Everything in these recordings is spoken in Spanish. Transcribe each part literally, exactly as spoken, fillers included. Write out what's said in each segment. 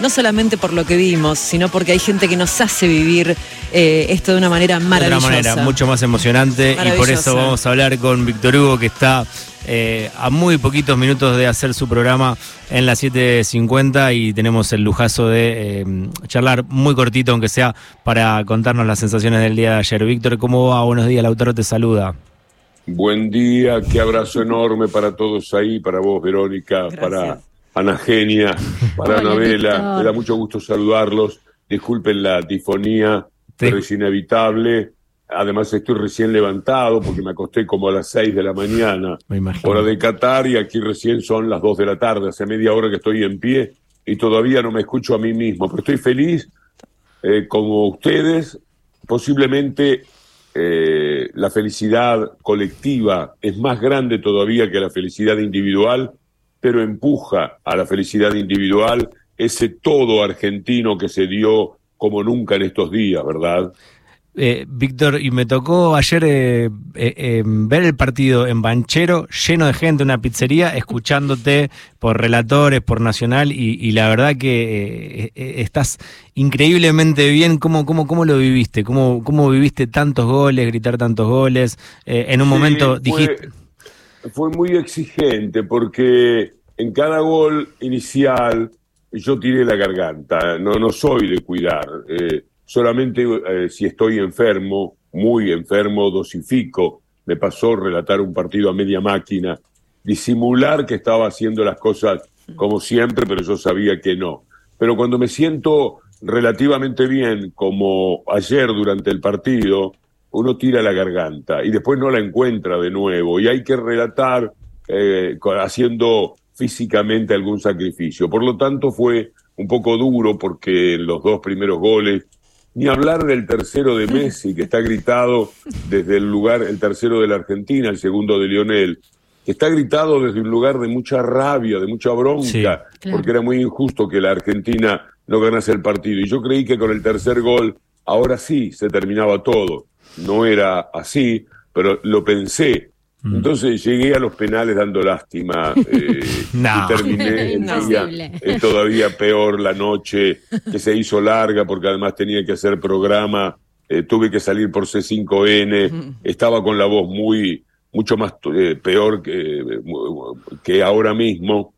no solamente por lo que vimos, sino porque hay gente que nos hace vivir eh, esto de una manera maravillosa. De una manera mucho más emocionante, y por eso vamos a hablar con Víctor Hugo, que está eh, a muy poquitos minutos de hacer su programa en las siete cincuenta, y tenemos el lujazo de eh, charlar muy cortito, aunque sea, para contarnos las sensaciones del día de ayer. Víctor, ¿cómo va? Buenos días, Lautaro te saluda. Buen día, qué abrazo enorme para todos ahí, para vos, Verónica, gracias, para Ana Genia, para Anabella. Me da mucho gusto saludarlos. Disculpen la difonía, sí, pero es inevitable. Además, estoy recién levantado porque me acosté como a las seis de la mañana, hora de Qatar, y aquí recién son las dos de la tarde. Hace media hora que estoy en pie y todavía no me escucho a mí mismo. Pero estoy feliz, eh, como ustedes, posiblemente. Eh, la felicidad colectiva es más grande todavía que la felicidad individual, pero empuja a la felicidad individual ese todo argentino que se dio como nunca en estos días, ¿verdad? Eh, Víctor, y me tocó ayer eh, eh, eh, ver el partido en Banchero, lleno de gente, una pizzería, escuchándote por relatores, por Nacional, y, y la verdad que eh, eh, estás increíblemente bien. ¿Cómo, cómo, cómo lo viviste? ¿Cómo, cómo viviste tantos goles, gritar tantos goles? Eh, en un sí, momento dijiste... Fue, fue muy exigente, porque en cada gol inicial yo tiré la garganta, no, no soy de cuidar... Eh, Solamente eh, si estoy enfermo, muy enfermo, dosifico. Me pasó relatar un partido a media máquina, disimular que estaba haciendo las cosas como siempre, pero yo sabía que no. Pero cuando me siento relativamente bien, como ayer durante el partido, uno tira la garganta y después no la encuentra de nuevo. Y hay que relatar eh, haciendo físicamente algún sacrificio. Por lo tanto, fue un poco duro porque los dos primeros goles, ni hablar del tercero de Messi, que está gritado desde el lugar, el tercero de la Argentina, el segundo de Lionel, que está gritado desde un lugar de mucha rabia, de mucha bronca, sí, claro, porque era muy injusto que la Argentina no ganase el partido. Y yo creí que con el tercer gol, ahora sí, se terminaba todo. No era así, pero lo pensé. Entonces llegué a los penales dando lástima eh, no. y terminé el día, eh, todavía peor la noche, que se hizo larga porque además tenía que hacer programa, eh, tuve que salir por C cinco N, estaba con la voz muy mucho más eh, peor que, eh, que ahora mismo.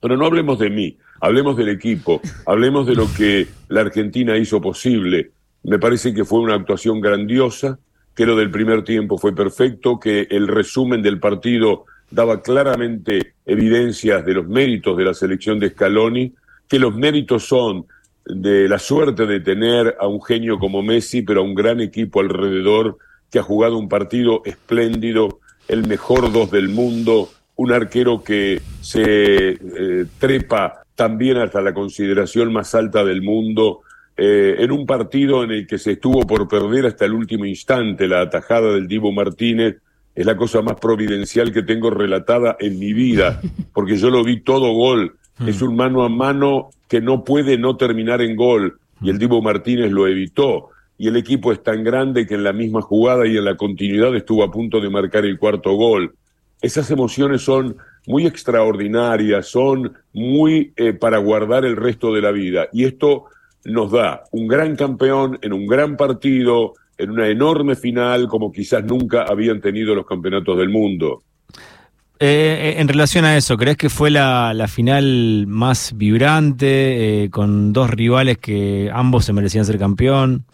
Pero no hablemos de mí, hablemos del equipo, hablemos de lo que la Argentina hizo posible. Me parece que fue una actuación grandiosa, que lo del primer tiempo fue perfecto, que el resumen del partido daba claramente evidencias de los méritos de la selección de Scaloni, que los méritos son de la suerte de tener a un genio como Messi, pero a un gran equipo alrededor que ha jugado un partido espléndido, el mejor dos del mundo, un arquero que se eh, trepa también hasta la consideración más alta del mundo, Eh, en un partido en el que se estuvo por perder hasta el último instante. La atajada del Dibu Martínez es la cosa más providencial que tengo relatada en mi vida, porque yo lo vi todo gol. Mm. Es un mano a mano que no puede no terminar en gol, y el Dibu Martínez lo evitó. Y el equipo es tan grande que en la misma jugada y en la continuidad estuvo a punto de marcar el cuarto gol. Esas emociones son muy extraordinarias, son muy eh, para guardar el resto de la vida. Y esto nos da un gran campeón en un gran partido, en una enorme final, como quizás nunca habían tenido los campeonatos del mundo. Eh, en relación a eso, ¿crees que fue la, la final más vibrante, eh, con dos rivales que ambos se merecían ser campeón?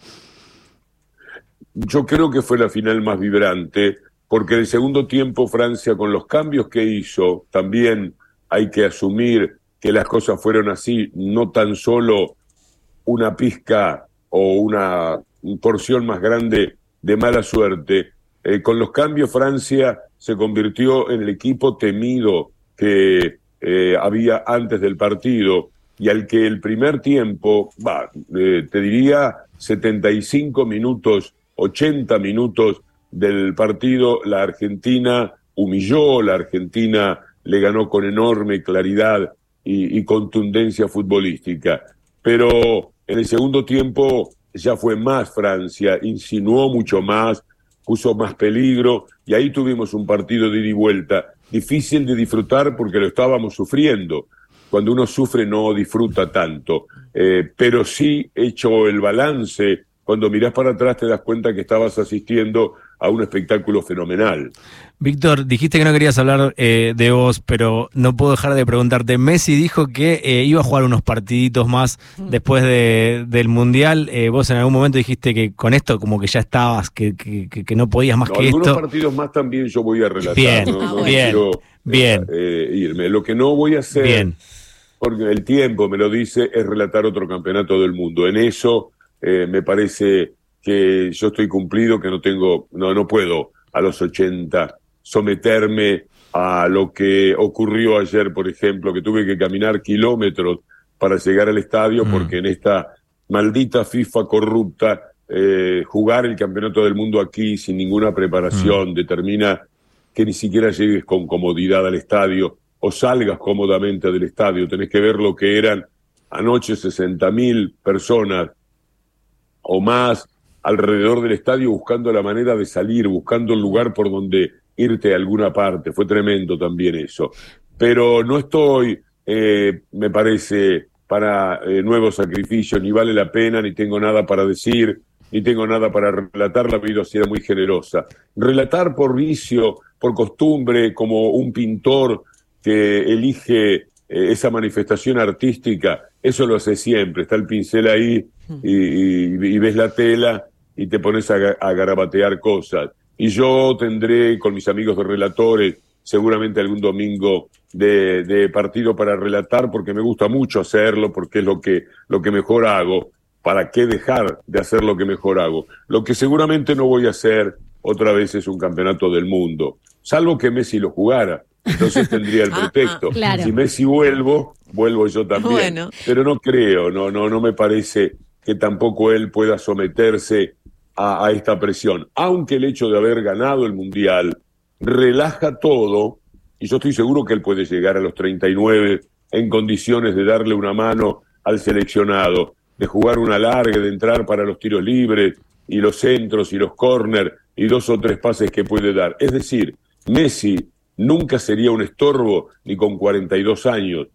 Yo creo que fue la final más vibrante, porque el segundo tiempo Francia, con los cambios que hizo, también hay que asumir que las cosas fueron así, no tan solo una pizca o una porción más grande de mala suerte. Eh, con los cambios Francia se convirtió en el equipo temido que eh, había antes del partido, y al que el primer tiempo, bah, eh, te diría setenta y cinco minutos, ochenta minutos del partido, la Argentina humilló, la Argentina le ganó con enorme claridad y, y contundencia futbolística. Pero en el segundo tiempo ya fue más Francia, insinuó mucho más, puso más peligro, y ahí tuvimos un partido de ida y vuelta, difícil de disfrutar porque lo estábamos sufriendo. cuando uno sufre no disfruta tanto, eh, pero sí hecho el balance, cuando mirás para atrás te das cuenta que estabas asistiendo a un espectáculo fenomenal. Víctor, dijiste que no querías hablar eh, de vos, pero no puedo dejar de preguntarte. Messi dijo que eh, iba a jugar unos partiditos más después de, del Mundial. Eh, vos en algún momento dijiste que con esto como que ya estabas, que, que, que no podías más no, que algunos esto. Algunos partidos más también yo voy a relatar. Bien, no, no bien, quiero, bien. Eh, irme. Lo que no voy a hacer, bien. porque el tiempo me lo dice, es relatar otro campeonato del mundo. En eso eh, me parece que yo estoy cumplido, que no tengo, no, no puedo a los ochenta someterme a lo que ocurrió ayer, por ejemplo, que tuve que caminar kilómetros para llegar al estadio, mm. porque en esta maldita FIFA corrupta, eh, jugar el campeonato del mundo aquí sin ninguna preparación mm. determina que ni siquiera llegues con comodidad al estadio o salgas cómodamente del estadio. Tenés que ver lo que eran anoche sesenta mil personas o más alrededor del estadio buscando la manera de salir, buscando el lugar por donde irte a alguna parte. Fue tremendo también eso. Pero no estoy, eh, me parece, para eh, nuevos sacrificios, ni vale la pena, ni tengo nada para decir, ni tengo nada para relatar. La vida ha sido muy generosa. Relatar por vicio, por costumbre, como un pintor que elige eh, esa manifestación artística, eso lo hace siempre. Está el pincel ahí y, y, y ves la tela y te pones a, a garabatear cosas. Y yo tendré con mis amigos de relatores seguramente algún domingo de, de partido para relatar, porque me gusta mucho hacerlo, porque es lo que, lo que mejor hago. ¿Para qué dejar de hacer lo que mejor hago? Lo que seguramente no voy a hacer otra vez es un campeonato del mundo, salvo que Messi lo jugara. Entonces tendría el pretexto. Ah, ah, claro. Si Messi vuelvo, vuelvo yo también. Bueno. Pero no creo, no, no, no me parece que tampoco él pueda someterse a, a esta presión. Aunque el hecho de haber ganado el Mundial relaja todo, y yo estoy seguro que él puede llegar a los treinta y nueve en condiciones de darle una mano al seleccionado, de jugar una larga, de entrar para los tiros libres, y los centros, y los córner, y dos o tres pases que puede dar. Es decir, Messi nunca sería un estorbo, ni con cuarenta y dos años.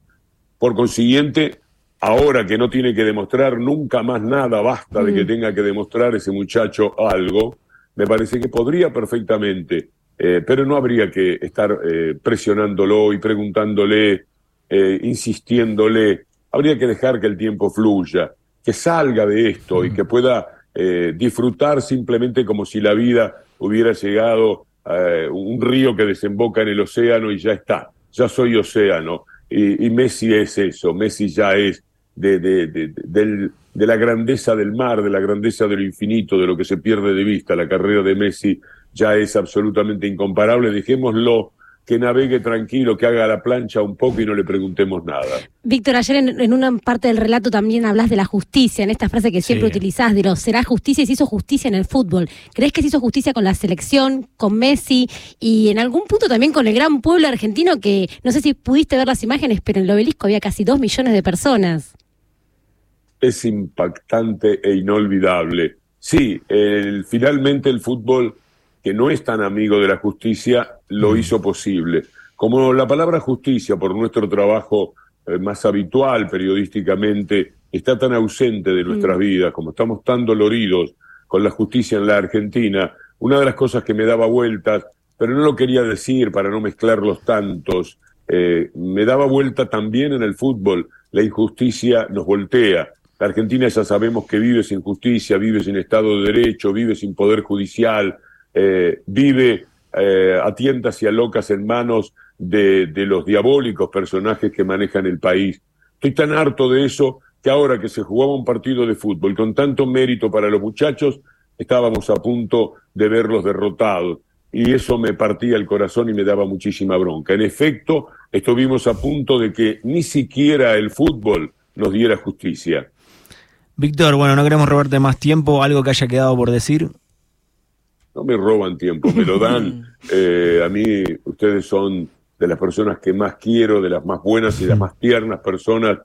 Por consiguiente, ahora que no tiene que demostrar nunca más nada, basta de que tenga que demostrar ese muchacho algo, me parece que podría perfectamente, eh, pero no habría que estar eh, presionándolo y preguntándole, eh, insistiéndole. Habría que dejar que el tiempo fluya, que salga de esto y que pueda eh, disfrutar simplemente como si la vida hubiera llegado Uh, un río que desemboca en el océano y ya está, ya soy océano, y, y Messi es eso. Messi ya es de, de, de, de, del, de la grandeza del mar, de la grandeza del infinito, de lo que se pierde de vista. La carrera de Messi ya es absolutamente incomparable. Dejémoslo que navegue tranquilo, que haga la plancha un poco y no le preguntemos nada. Víctor, ayer en, en una parte del relato también hablas de la justicia, en esta frase que siempre sí. utilizás, de los será justicia, y se hizo justicia en el fútbol. ¿Crees que se hizo justicia con la selección, con Messi, y en algún punto también con el gran pueblo argentino, que no sé si pudiste ver las imágenes, pero en el obelisco había casi dos millones de personas? Es impactante e inolvidable. Sí, el, finalmente el fútbol, que no es tan amigo de la justicia, lo hizo posible. Como la palabra justicia, por nuestro trabajo eh, más habitual periodísticamente, está tan ausente de nuestras mm. vidas, como estamos tan doloridos con la justicia en la Argentina, una de las cosas que me daba vueltas, pero no lo quería decir para no mezclarlos tantos, eh, me daba vuelta también en el fútbol. La injusticia nos voltea. La Argentina ya sabemos que vive sin justicia, vive sin Estado de Derecho, vive sin Poder Judicial, Eh, vive eh, a tientas y a locas en manos de, de los diabólicos personajes que manejan el país. Estoy tan harto de eso que ahora que se jugaba un partido de fútbol con tanto mérito para los muchachos, estábamos a punto de verlos derrotados, y eso me partía el corazón y me daba muchísima bronca. En efecto, estuvimos a punto de que ni siquiera el fútbol nos diera justicia. Víctor, bueno, no queremos robarte más tiempo, ¿algo que haya quedado por decir? No me roban tiempo, me lo dan. Eh, a mí, ustedes son de las personas que más quiero, de las más buenas y las más tiernas personas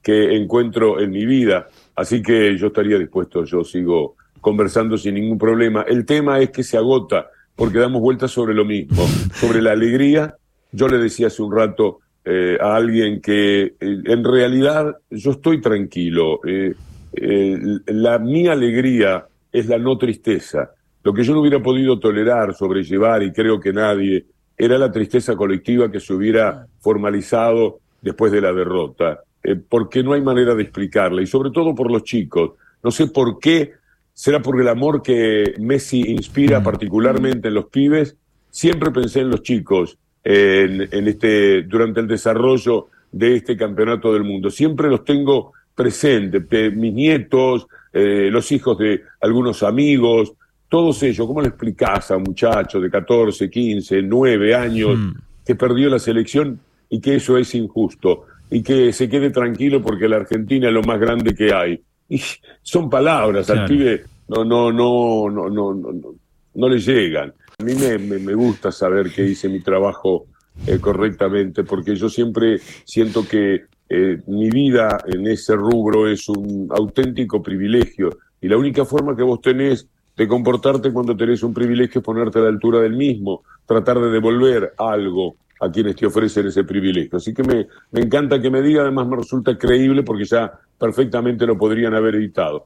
que encuentro en mi vida. Así que yo estaría dispuesto, yo sigo conversando sin ningún problema. El tema es que se agota, porque damos vueltas sobre lo mismo, sobre la alegría. Yo le decía hace un rato, eh, a alguien que eh, en realidad yo estoy tranquilo. Eh, eh, la mi alegría es la no tristeza. Lo que yo no hubiera podido tolerar, sobrellevar, y creo que nadie, era la tristeza colectiva que se hubiera formalizado después de la derrota, eh, porque no hay manera de explicarla, y sobre todo por los chicos. No sé por qué, será por el amor que Messi inspira particularmente en los pibes. Siempre pensé en los chicos eh, en, en este, durante el desarrollo de este campeonato del mundo. Siempre los tengo presentes, mis nietos, eh, los hijos de algunos amigos, todos ellos. ¿Cómo le explicás a un muchacho de catorce, quince, nueve años mm. que perdió la selección y que eso es injusto? Y que se quede tranquilo porque la Argentina es lo más grande que hay. Y son palabras, claro. Al pibe no, no, no, no, no, no, no le llegan. A mí me, me, me gusta saber que hice mi trabajo eh, correctamente, porque yo siempre siento que eh, mi vida en ese rubro es un auténtico privilegio. Y la única forma que vos tenés de comportarte cuando tenés un privilegio es ponerte a la altura del mismo, tratar de devolver algo a quienes te ofrecen ese privilegio. Así que me, me encanta que me diga, además me resulta creíble porque ya perfectamente lo podrían haber evitado.